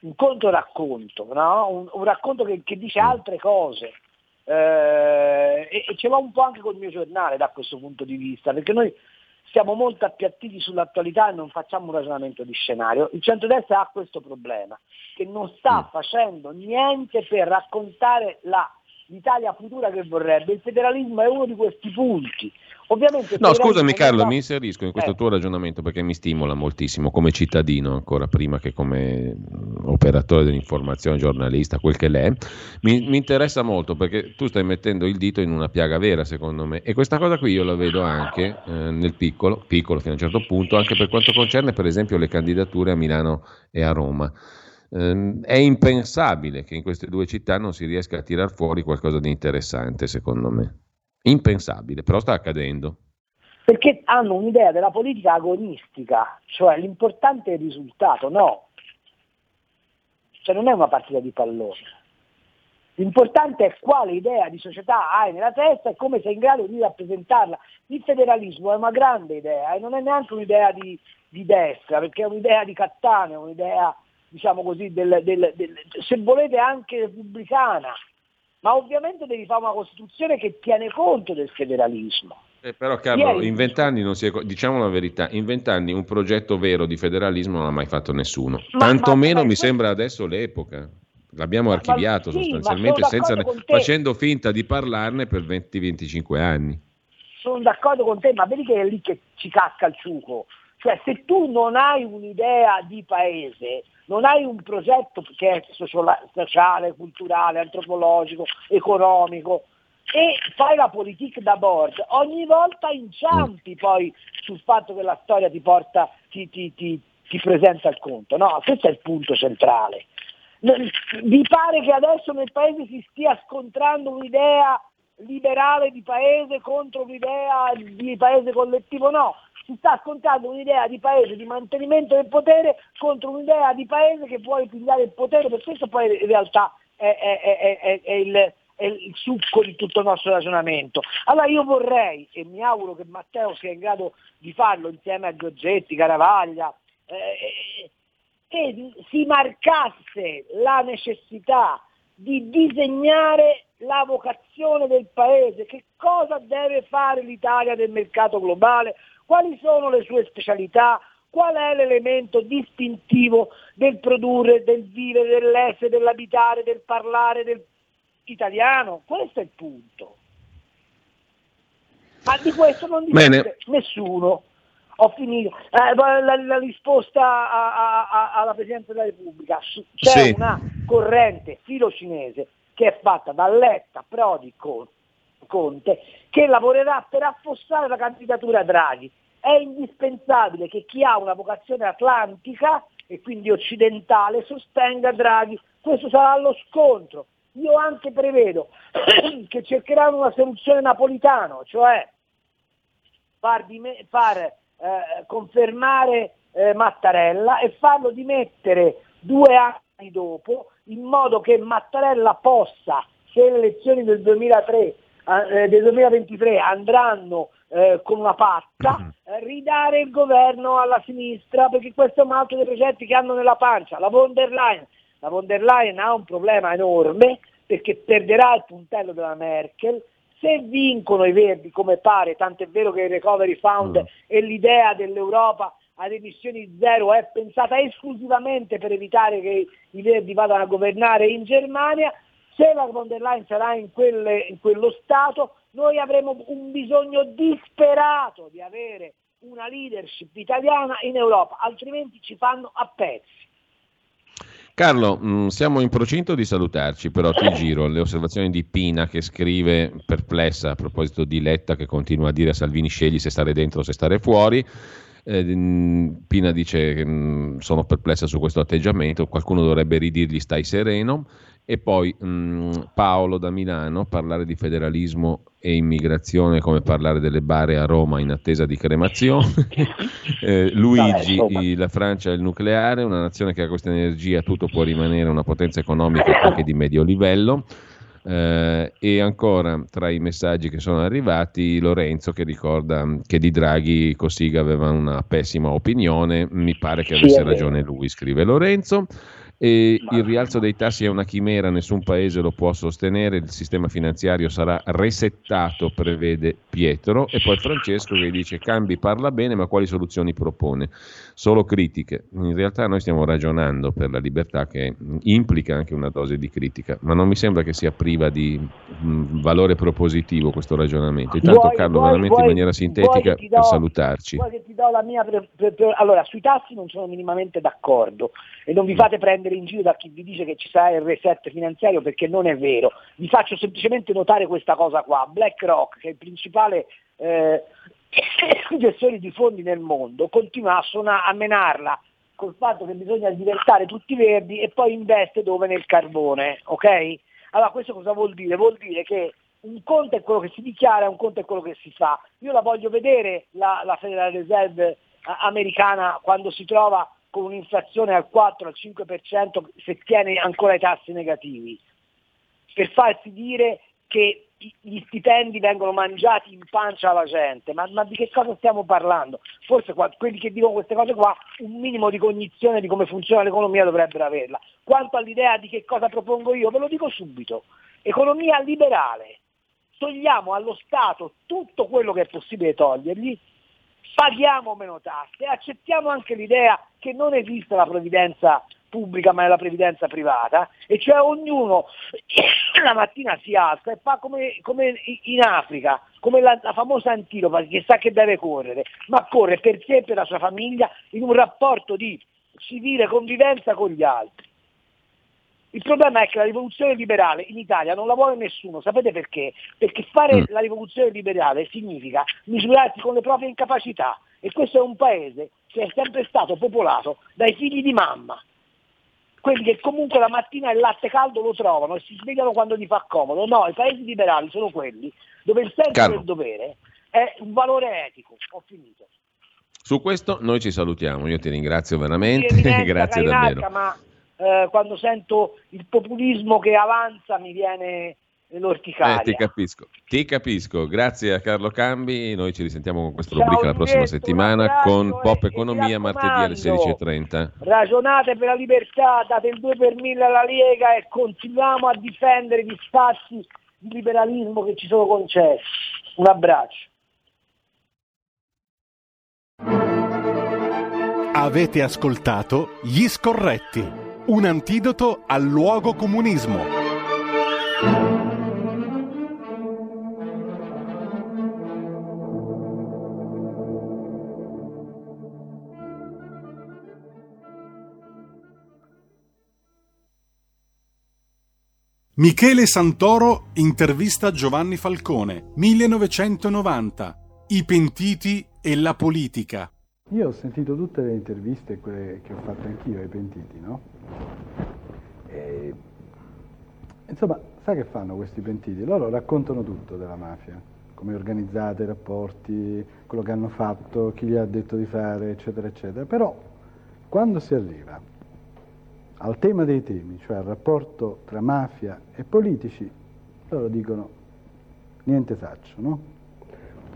un controracconto, no? un, un racconto che, che dice altre cose. Eh, e, e ce l'ho un po' anche col mio giornale da questo punto di vista, perché noi siamo molto appiattiti sull'attualità e non facciamo un ragionamento di scenario. Il centrodestra ha questo problema, che non sta facendo niente per raccontare la, l'Italia futura che vorrebbe. Il federalismo è uno di questi punti. Ovviamente no, scusami Carlo, da... mi inserisco in questo eh. tuo ragionamento perché mi stimola moltissimo come cittadino, ancora prima che come operatore dell'informazione, giornalista, quel che l'è. Mi, mi interessa molto perché tu stai mettendo il dito in una piaga vera, secondo me, e questa cosa qui io la vedo anche eh, nel piccolo, piccolo fino a un certo punto, anche per quanto concerne per esempio le candidature a Milano e a Roma. Eh, è impensabile che in queste due città non si riesca a tirar fuori qualcosa di interessante, secondo me. Impensabile, però sta accadendo. Perché hanno un'idea della politica agonistica, cioè l'importante è il risultato, no? Cioè non è una partita di pallone. L'importante è quale idea di società hai nella testa e come sei in grado di rappresentarla. Il federalismo è una grande idea e non è neanche un'idea di, di destra, perché è un'idea di Cattaneo, un'idea, diciamo così, del, del, del, se volete anche repubblicana. Ma ovviamente devi fare una Costituzione che tiene conto del federalismo. Eh, però Carlo, Ieri... in vent'anni non si è, diciamo la verità, in vent'anni un progetto vero di federalismo non l'ha mai fatto nessuno. Ma, Tantomeno ma, ma mi questo... sembra adesso l'epoca. L'abbiamo archiviato ma, sì, sostanzialmente senza, facendo finta di parlarne per venti venticinque anni. Sono d'accordo con te, ma vedi che è lì che ci casca il ciuco. Cioè se tu non hai un'idea di paese, non hai un progetto che è sociale, culturale, antropologico, economico e fai la politica da board, ogni volta inciampi poi sul fatto che la storia ti porta, ti, ti, ti, ti presenta il conto, no? Questo è il punto centrale. Vi pare che adesso nel paese si stia scontrando un'idea liberale di paese contro un'idea di paese collettivo? No. Si sta scontando un'idea di paese di mantenimento del potere contro un'idea di paese che vuole pigliare il potere, per questo poi in realtà è, è, è, è, è, il, è il succo di tutto il nostro ragionamento. Allora io vorrei, e mi auguro che Matteo sia in grado di farlo insieme a Giorgetti, Caravaglia, eh, che si marcasse la necessità di disegnare la vocazione del paese, che cosa deve fare l'Italia del mercato globale, quali sono le sue specialità, qual è l'elemento distintivo del produrre, del vivere, dell'essere, dell'abitare, del parlare dell'italiano. Questo è il punto. Ma di questo non dice nessuno. Ho finito. Eh, la, la risposta a, a, a, alla Presidenza della Repubblica. C'è sì. una corrente filocinese che è fatta da Letta, Prodi, Conte, Conte, che lavorerà per affossare la candidatura Draghi. È indispensabile che chi ha una vocazione atlantica e quindi occidentale sostenga Draghi. Questo sarà lo scontro. Io anche prevedo che cercheranno una soluzione napolitano, cioè far, dime- far eh, confermare eh, Mattarella e farlo dimettere due anni dopo, in modo che Mattarella possa, se le elezioni del, duemilatré, eh, del duemilaventitré andranno eh, con una patta, mm-hmm. eh, ridare il governo alla sinistra, perché questo è un altro dei progetti che hanno nella pancia. La von der Leyen, la von der Leyen ha un problema enorme, perché perderà il puntello della Merkel. Se vincono i Verdi, come pare, tant'è vero che il Recovery Fund mm. e l'idea dell'Europa ad emissioni zero è pensata esclusivamente per evitare che i Verdi vadano a governare in Germania, se la von der Leyen sarà in, quelle, in quello stato, noi avremo un bisogno disperato di avere una leadership italiana in Europa, altrimenti ci fanno a pezzi. Carlo, siamo in procinto di salutarci, però ti giro le osservazioni di Pina, che scrive perplessa a proposito di Letta, che continua a dire a Salvini scegli se stare dentro o se stare fuori. Eh, Pina dice che sono perplessa su questo atteggiamento, qualcuno dovrebbe ridirgli stai sereno. E poi mh, Paolo da Milano, parlare di federalismo e immigrazione come parlare delle bare a Roma in attesa di cremazione. eh, Luigi, Vabbè, la Francia e il nucleare, una nazione che ha questa energia tutto può rimanere una potenza economica anche di medio livello. Eh, e ancora tra i messaggi che sono arrivati, Lorenzo che ricorda che di Draghi Cossiga aveva una pessima opinione, mi pare che avesse ragione lui, scrive Lorenzo. E il rialzo dei tassi è una chimera, nessun paese lo può sostenere, il sistema finanziario sarà resettato, prevede Pietro. E poi Francesco che dice Cambi parla bene ma quali soluzioni propone? Solo critiche. In realtà noi stiamo ragionando per la libertà, che implica anche una dose di critica, ma non mi sembra che sia priva di mh, valore propositivo questo ragionamento. Intanto vuoi, Carlo vuoi, veramente vuoi, in maniera sintetica do, per salutarci che ti do la mia pre- pre- pre- allora sui tassi non sono minimamente d'accordo e non vi fate prendere in giro da chi vi dice che ci sarà il reset finanziario, perché non è vero. Vi faccio semplicemente notare questa cosa qua: BlackRock, che è il principale eh, gestore di fondi nel mondo, continua a, suona, a menarla col fatto che bisogna diventare tutti verdi e poi investe dove? Nel carbone, ok? Allora questo cosa vuol dire? Vuol dire che un conto è quello che si dichiara, un conto è quello che si fa. Io la voglio vedere la, la Federal Reserve americana quando si trova con un'inflazione al quattro, al cinque per cento, se tiene ancora i tassi negativi, per farsi dire che gli stipendi vengono mangiati in pancia alla gente. Ma, ma di che cosa stiamo parlando? Forse qua, quelli che dicono queste cose qua un minimo di cognizione di come funziona l'economia dovrebbero averla. Quanto all'idea di che cosa propongo io, ve lo dico subito: economia liberale. Togliamo allo Stato tutto quello che è possibile togliergli, paghiamo meno tasse, accettiamo anche l'idea che non esiste la previdenza pubblica ma è la previdenza privata, e cioè ognuno la mattina si alza e fa come, come in Africa, come la, la famosa antilopa che sa che deve correre, ma corre per sé e per la sua famiglia in un rapporto di civile convivenza con gli altri. Il problema è che la rivoluzione liberale in Italia non la vuole nessuno, sapete perché? Perché fare mm. la rivoluzione liberale significa misurarsi con le proprie incapacità, e questo è un paese che è sempre stato popolato dai figli di mamma, quelli che comunque la mattina il latte caldo lo trovano e si svegliano quando gli fa comodo. No, i paesi liberali sono quelli dove il senso Carlo. del dovere è un valore etico. Ho finito. Su questo noi ci salutiamo, io ti ringrazio veramente, eminenza, grazie davvero. Ma Eh, quando sento il populismo che avanza mi viene l'orticaria. Eh, ti capisco, ti capisco. Grazie a Carlo Cambi, noi ci risentiamo con questa rubrica la prossima settimana con Pop Economia martedì alle sedici e trenta. Ragionate per la libertà, date il due per mille alla Lega e continuiamo a difendere gli spazi di liberalismo che ci sono concessi. Un abbraccio. Avete ascoltato Gli Scorretti, un antidoto al luogo comunismo. Michele Santoro intervista Giovanni Falcone, millenovecentonovanta, i pentiti e la politica. Io ho sentito tutte le interviste, quelle che ho fatto anch'io ai pentiti, no? E, insomma, sai che fanno questi pentiti? Loro raccontano tutto della mafia, come organizzate i rapporti, quello che hanno fatto, chi gli ha detto di fare, eccetera, eccetera. Però, quando si arriva al tema dei temi, cioè al rapporto tra mafia e politici, loro dicono niente faccio, no?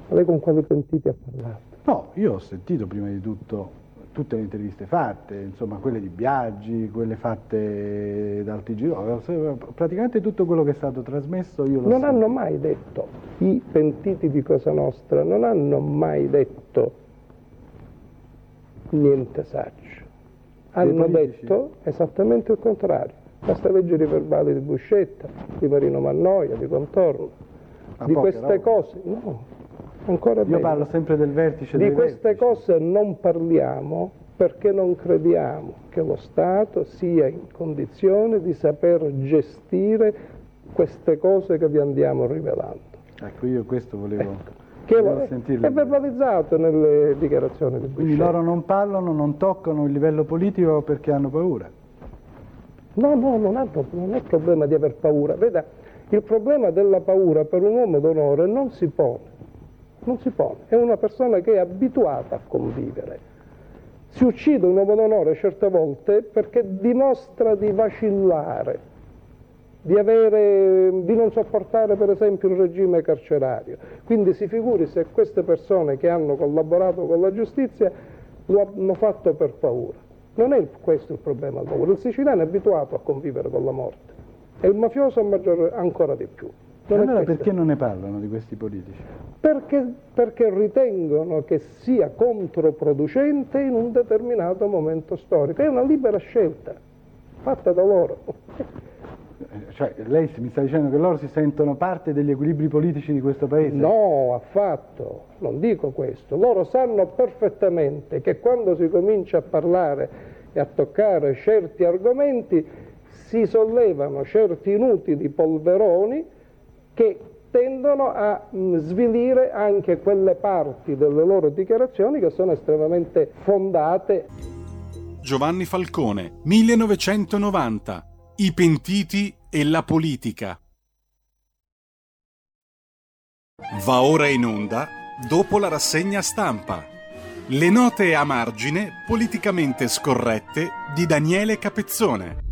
Ma lei con quali pentiti ha parlato? No, io ho sentito prima di tutto tutte le interviste fatte, insomma quelle di Biagi, quelle fatte dal T G O, praticamente tutto quello che è stato trasmesso io lo so. Non hanno mai detto, i pentiti di Cosa Nostra non hanno mai detto niente saccio. Hanno detto esattamente il contrario. Basta leggere i verbali di Buscetta, di Marino Mannoia, di Contorno, a di poche, queste no? cose. No, ancora bene. Io parlo sempre del vertice. Di queste vertici. Cose non parliamo perché non crediamo che lo Stato sia in condizione di saper gestire queste cose che vi andiamo rivelando. Ecco, io questo volevo... Ecco. Che è verbalizzato nelle dichiarazioni di Buscetta. Quindi loro non parlano, non toccano il livello politico perché hanno paura? No, no, non, hanno, non è problema di aver paura. Veda, il problema della paura per un uomo d'onore non si pone, non si pone. È una persona che è abituata a convivere. Si uccide un uomo d'onore certe volte perché dimostra di vacillare, di avere, di non sopportare per esempio il regime carcerario. Quindi si figuri se queste persone che hanno collaborato con la giustizia lo hanno fatto per paura. Non è questo il problema della paura. Il siciliano è abituato a convivere con la morte e il mafioso ancora di più. Non allora perché non ne parlano di questi politici? Perché, perché ritengono che sia controproducente in un determinato momento storico. È una libera scelta fatta da loro. Cioè, lei mi sta dicendo che loro si sentono parte degli equilibri politici di questo paese? No, affatto, non dico questo. Loro sanno perfettamente che quando si comincia a parlare e a toccare certi argomenti si sollevano certi inutili polveroni che tendono a svilire anche quelle parti delle loro dichiarazioni che sono estremamente fondate. Giovanni Falcone, millenovecentonovanta. I pentiti e la politica. Va ora in onda, dopo la rassegna stampa, le note a margine politicamente scorrette di Daniele Capezzone.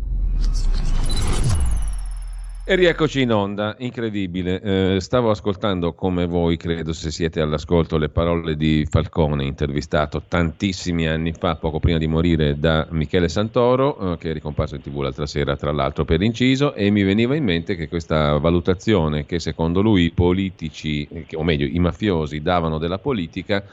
E rieccoci in onda, incredibile. Eh, stavo ascoltando, come voi credo se siete all'ascolto, le parole di Falcone, intervistato tantissimi anni fa, poco prima di morire, da Michele Santoro, eh, che è ricomparso in TV l'altra sera, tra l'altro, per inciso, e mi veniva in mente che questa valutazione che secondo lui i politici, o meglio i mafiosi, davano della politica,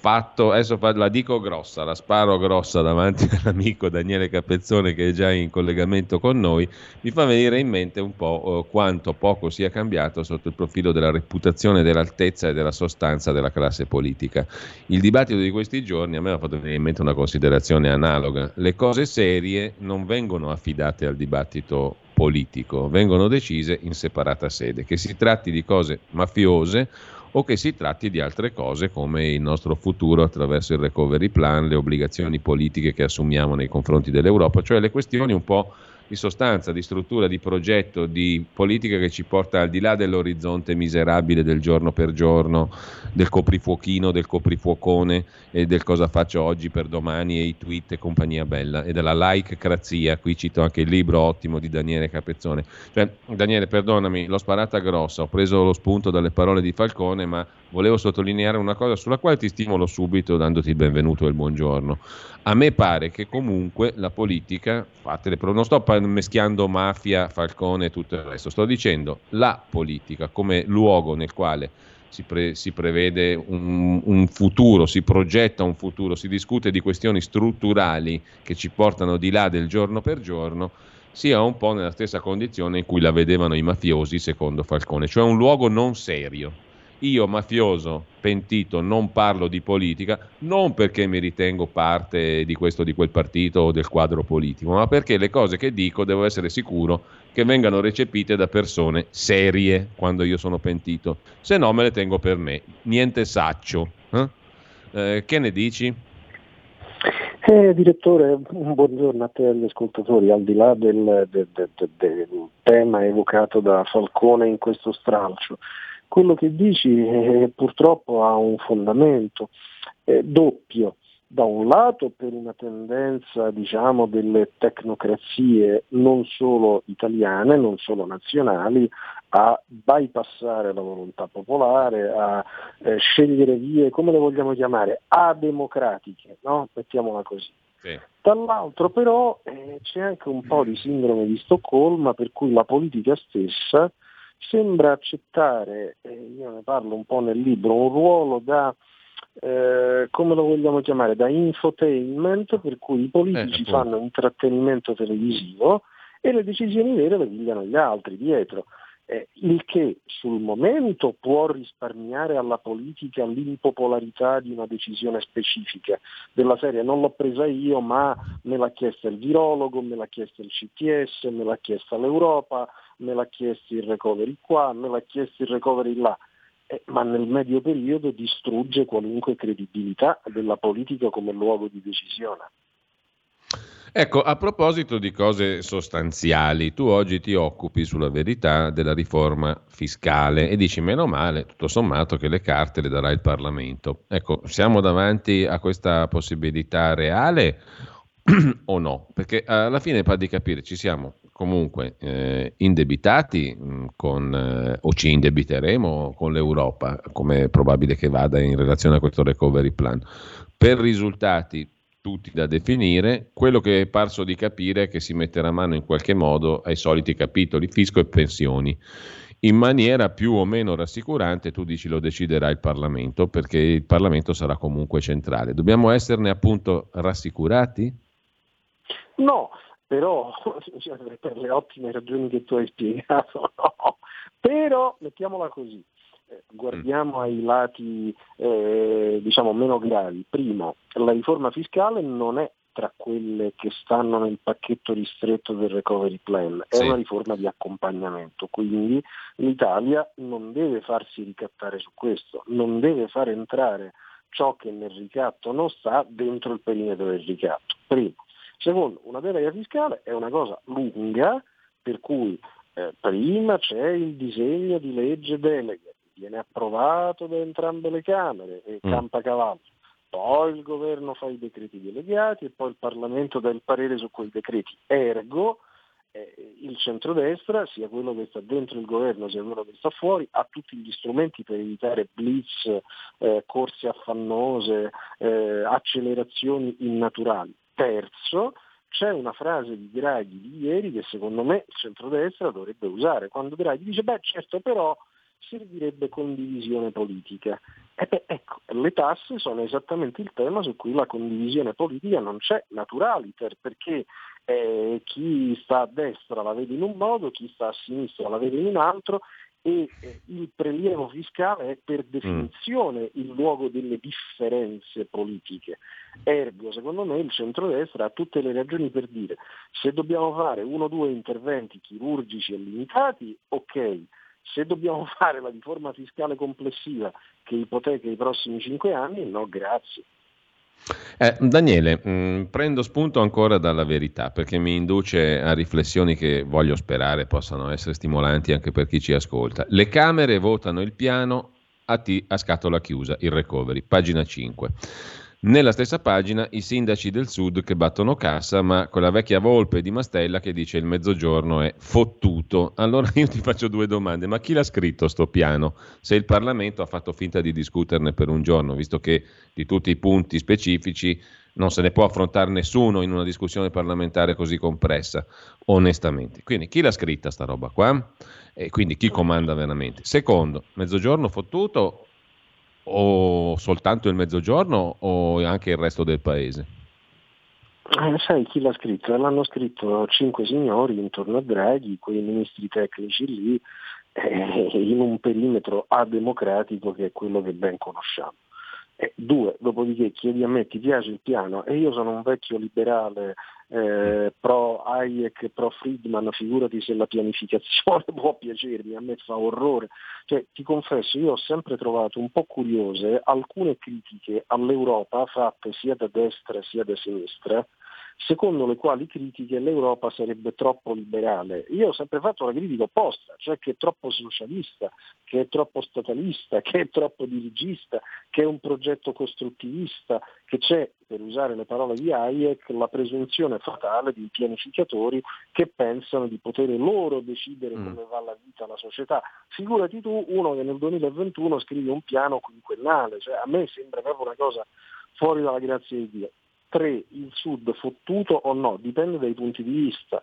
fatto, adesso la dico grossa, la sparo grossa davanti all'amico Daniele Capezzone che è già in collegamento con noi, mi fa venire in mente un po' quanto poco sia cambiato sotto il profilo della reputazione, dell'altezza e della sostanza della classe politica. Il dibattito di questi giorni a me ha fatto venire in mente una considerazione analoga. Le cose serie non vengono affidate al dibattito politico, vengono decise in separata sede, che si tratti di cose mafiose o che si tratti di altre cose come il nostro futuro attraverso il recovery plan, le obbligazioni politiche che assumiamo nei confronti dell'Europa, cioè le questioni un po' di sostanza, di struttura, di progetto, di politica che ci porta al di là dell'orizzonte miserabile del giorno per giorno, del coprifuochino, del coprifuocone e del cosa faccio oggi per domani e i tweet e compagnia bella e della like-crazia. Qui cito anche il libro ottimo di Daniele Capezzone. Cioè, Daniele, perdonami, l'ho sparata grossa, ho preso lo spunto dalle parole di Falcone, ma volevo sottolineare una cosa sulla quale ti stimolo subito dandoti il benvenuto e il buongiorno. A me pare che comunque la politica, fate le pro- non sto meschiando mafia, Falcone e tutto il resto, sto dicendo la politica come luogo nel quale si, pre- si prevede un, un futuro, si progetta un futuro, si discute di questioni strutturali che ci portano di là del giorno per giorno, sia un po' nella stessa condizione in cui la vedevano i mafiosi secondo Falcone, cioè un luogo non serio. io mafioso pentito non parlo di politica, non perché mi ritengo parte di questo o di quel partito o del quadro politico, ma perché le cose che dico devo essere sicuro che vengano recepite da persone serie quando io sono pentito, se no me le tengo per me, niente saccio. Eh? Eh, che ne dici? Eh, direttore, un buongiorno a te e agli ascoltatori. Al di là del, del, del, del tema evocato da Falcone in questo stralcio, quello che dici eh, purtroppo ha un fondamento eh, doppio. Da un lato per una tendenza, diciamo, delle tecnocrazie non solo italiane, non solo nazionali, a bypassare la volontà popolare, a eh, scegliere vie, come le vogliamo chiamare, ademocratiche, no? Mettiamola così. Sì. Dall'altro però eh, c'è anche un po' di sindrome di Stoccolma, per cui la politica stessa sembra accettare, eh, io ne parlo un po' nel libro, un ruolo da Eh, come lo vogliamo chiamare, da infotainment, per cui i politici eh, fanno intrattenimento televisivo e le decisioni vere le pigliano gli altri dietro, eh, il che sul momento può risparmiare alla politica l'impopolarità di una decisione specifica, della serie non l'ho presa io ma me l'ha chiesta il virologo, me l'ha chiesto il C T S, me l'ha chiesta l'Europa, me l'ha chiesto il recovery qua, me l'ha chiesto il recovery là. Eh, ma nel medio periodo distrugge qualunque credibilità della politica come luogo di decisione. Ecco, a proposito di cose sostanziali, tu oggi ti occupi sulla Verità della riforma fiscale e dici meno male, tutto sommato, che le carte le darà il Parlamento. Ecco, siamo davanti a questa possibilità reale o no? Perché alla fine, per di capire, ci siamo comunque eh, indebitati mh, con, eh, o ci indebiteremo con l'Europa, come è probabile che vada in relazione a questo recovery plan. Per risultati tutti da definire, quello che è parso di capire è che si metterà mano in qualche modo ai soliti capitoli fisco e pensioni. In maniera più o meno rassicurante, tu dici lo deciderà il Parlamento, perché il Parlamento sarà comunque centrale. Dobbiamo esserne appunto rassicurati? No, però per le ottime ragioni che tu hai spiegato, no. Però mettiamola così, guardiamo mm. ai lati eh, diciamo meno gravi. Primo, la riforma fiscale non è tra quelle che stanno nel pacchetto ristretto del recovery plan, è sì. una riforma di accompagnamento, quindi l'Italia non deve farsi ricattare su questo, non deve far entrare ciò che nel ricatto non sta dentro il perimetro del ricatto. Primo. Secondo, una delega fiscale è una cosa lunga, per cui eh, prima c'è il disegno di legge delega, viene approvato da entrambe le Camere e mm. campa cavallo, poi il governo fa i decreti delegati e poi il Parlamento dà il parere su quei decreti. Ergo, eh, il centrodestra, sia quello che sta dentro il governo sia quello che sta fuori, ha tutti gli strumenti per evitare blitz, eh, corse affannose, eh, accelerazioni innaturali. Terzo, c'è una frase di Draghi di ieri che secondo me il centrodestra dovrebbe usare, quando Draghi dice beh certo però servirebbe condivisione politica. E beh, ecco, le tasse sono esattamente il tema su cui la condivisione politica non c'è naturaliter, perché eh, chi sta a destra la vede in un modo, chi sta a sinistra la vede in un altro, e eh, il prelievo fiscale è per definizione il luogo delle differenze politiche. Ergo, secondo me, il centrodestra ha tutte le ragioni per dire se dobbiamo fare uno o due interventi chirurgici e limitati, ok, se dobbiamo fare la riforma fiscale complessiva che ipoteca i prossimi cinque anni, no grazie. Eh, Daniele, mh, prendo spunto ancora dalla Verità, perché mi induce a riflessioni che voglio sperare possano essere stimolanti anche per chi ci ascolta. Le Camere votano il piano a, t- a scatola chiusa, il recovery, pagina cinque. Nella stessa pagina i sindaci del sud che battono cassa, ma con la vecchia volpe di Mastella che dice il mezzogiorno è fottuto. Allora io ti faccio due domande: ma chi l'ha scritto sto piano? Se il Parlamento ha fatto finta di discuterne per un giorno, visto che di tutti i punti specifici non se ne può affrontare nessuno in una discussione parlamentare così compressa, onestamente. Quindi chi l'ha scritta sta roba qua? E quindi chi comanda veramente? Secondo, mezzogiorno fottuto o soltanto il mezzogiorno o anche il resto del paese? Eh, sai chi l'ha scritto? L'hanno scritto cinque signori intorno a Draghi, quei ministri tecnici lì, eh, in un perimetro ademocratico che è quello che ben conosciamo. Eh, due, dopodiché chiedi a me ti piace il piano, e io sono un vecchio liberale eh, pro Hayek, pro Friedman, figurati se la pianificazione può piacermi, a me fa orrore. Cioè, ti confesso, io ho sempre trovato un po' curiose alcune critiche all'Europa fatte sia da destra sia da sinistra, secondo le quali critiche l'Europa sarebbe troppo liberale. Io ho sempre fatto la critica opposta, cioè che è troppo socialista, che è troppo statalista, che è troppo dirigista, che è un progetto costruttivista, che c'è, per usare le parole di Hayek, la presunzione fatale di pianificatori che pensano di poter loro decidere mm. come va la vita, la società. Figurati tu uno che nel duemilaventuno scrive un piano quinquennale, cioè a me sembra proprio una cosa fuori dalla grazia di Dio. Tre, il Sud fottuto o no? Dipende dai punti di vista.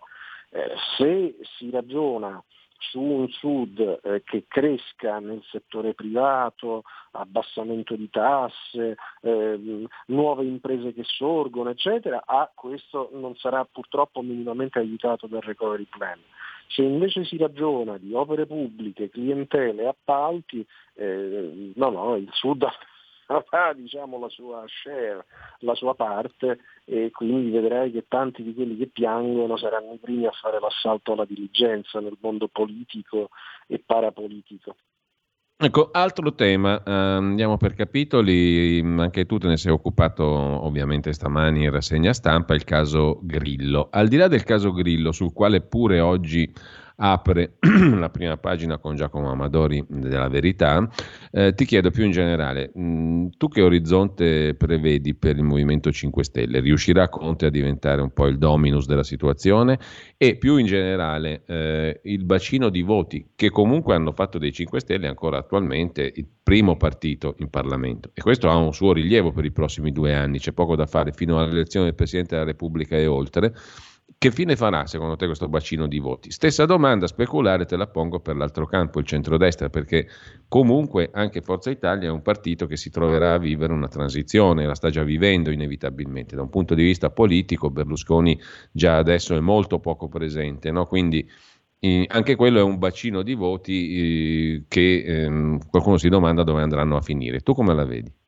Eh, se si ragiona su un Sud eh, che cresca nel settore privato, abbassamento di tasse, eh, nuove imprese che sorgono, eccetera, ah, questo non sarà purtroppo minimamente aiutato dal recovery plan. Se invece si ragiona di opere pubbliche, clientele, appalti, eh, no, no, il Sud ha diciamo la sua share, la sua parte, e quindi vedrai che tanti di quelli che piangono saranno i primi a fare l'assalto alla diligenza nel mondo politico e parapolitico. Ecco, altro tema, eh, andiamo per capitoli, anche tu te ne sei occupato ovviamente stamani in rassegna stampa, il caso Grillo. Al di là del caso Grillo, sul quale pure oggi apre la prima pagina con Giacomo Amadori della Verità, eh, ti chiedo più in generale, mh, tu che orizzonte prevedi per il Movimento cinque Stelle? Riuscirà Conte a diventare un po' il dominus della situazione? E più in generale, eh, il bacino di voti che comunque hanno fatto dei cinque Stelle ancora attualmente il primo partito in Parlamento, e questo ha un suo rilievo per i prossimi due anni, c'è poco da fare fino all'elezione del Presidente della Repubblica e oltre. Che fine farà secondo te questo bacino di voti? Stessa domanda speculare te la pongo per l'altro campo, il centrodestra, perché comunque anche Forza Italia è un partito che si troverà a vivere una transizione, la sta già vivendo inevitabilmente. Da un punto di vista politico Berlusconi già adesso è molto poco presente, no? Quindi eh, anche quello è un bacino di voti eh, che eh, qualcuno si domanda dove andranno a finire. Tu come la vedi?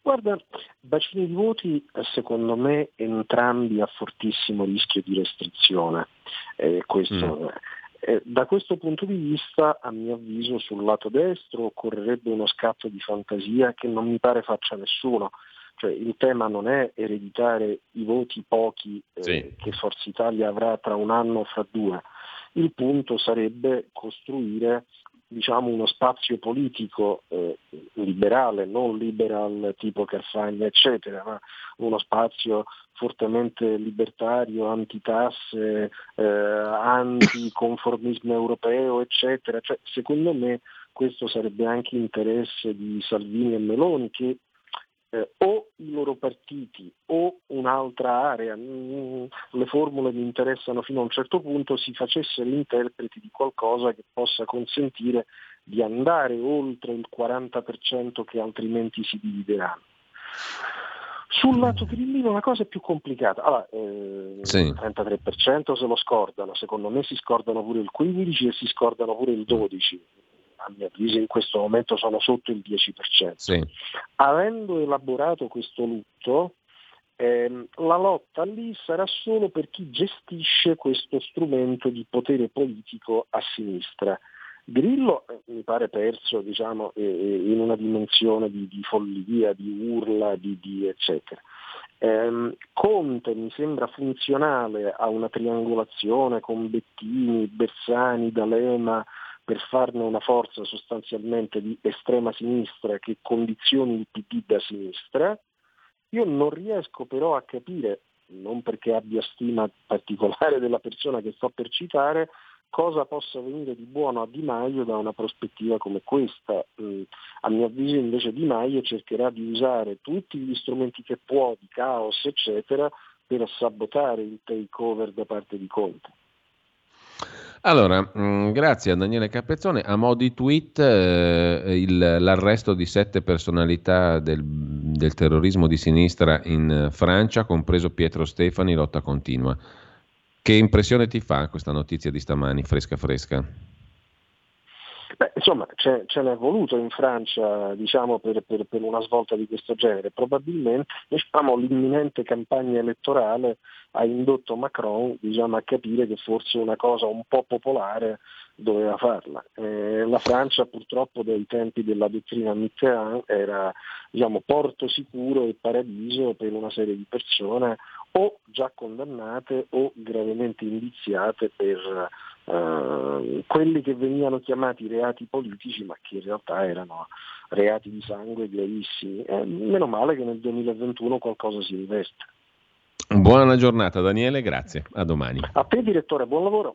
Guarda, bacini di voti secondo me entrambi a fortissimo rischio di restrizione, eh, questo, mm. eh, da questo punto di vista a mio avviso sul lato destro occorrerebbe uno scatto di fantasia che non mi pare faccia nessuno, cioè il tema non è ereditare i voti pochi eh, sì. che Forza Italia avrà tra un anno o fra due, il punto sarebbe costruire diciamo uno spazio politico eh, liberale, non liberal tipo Carfagna eccetera, ma uno spazio fortemente libertario, antitasse, eh, anticonformismo europeo eccetera, cioè, secondo me questo sarebbe anche interesse di Salvini e Meloni che eh, o i loro partiti o un'altra area, mh, le formule mi interessano fino a un certo punto, si facessero interpreti di qualcosa che possa consentire di andare oltre il quaranta per cento che altrimenti si divideranno. Sul lato grillino la cosa è più complicata, allora, eh, sì. il trentatré per cento se lo scordano, secondo me si scordano pure il quindici e si scordano pure il dodici per cento. A mio avviso in questo momento sono sotto il dieci per cento. Sì. Avendo elaborato questo lutto, ehm, la lotta lì sarà solo per chi gestisce questo strumento di potere politico a sinistra. Grillo eh, mi pare perso diciamo, eh, in una dimensione di, di follia, di urla, di, di eccetera. Eh, Conte mi sembra funzionale a una triangolazione con Bettini, Bersani, D'Alema, per farne una forza sostanzialmente di estrema sinistra che condizioni il P D da sinistra. Io non riesco però a capire, non perché abbia stima particolare della persona che sto per citare, cosa possa venire di buono a Di Maio da una prospettiva come questa. A mio avviso invece Di Maio cercherà di usare tutti gli strumenti che può, di caos eccetera, per sabotare il takeover da parte di Conte. Allora, mh, grazie a Daniele Capezzone. A mo' di tweet eh, il, l'arresto di sette personalità del, del terrorismo di sinistra in Francia, compreso Pietrostefani, Lotta Continua. Che impressione ti fa questa notizia di stamani, fresca fresca? insomma ce, ce n'è voluto in Francia, diciamo, per, per, per una svolta di questo genere. Probabilmente, diciamo, l'imminente campagna elettorale ha indotto Macron, diciamo, a capire che forse una cosa un po' popolare doveva farla. Eh, la Francia purtroppo dai tempi della dottrina Mitterrand era, diciamo, porto sicuro e paradiso per una serie di persone o già condannate o gravemente indiziate per eh, quelli che venivano chiamati reati politici, ma che in realtà erano reati di sangue gravissimi. Eh, meno male che nel duemilaventuno qualcosa si riveste. Buona giornata Daniele, grazie, a domani. A te direttore, buon lavoro.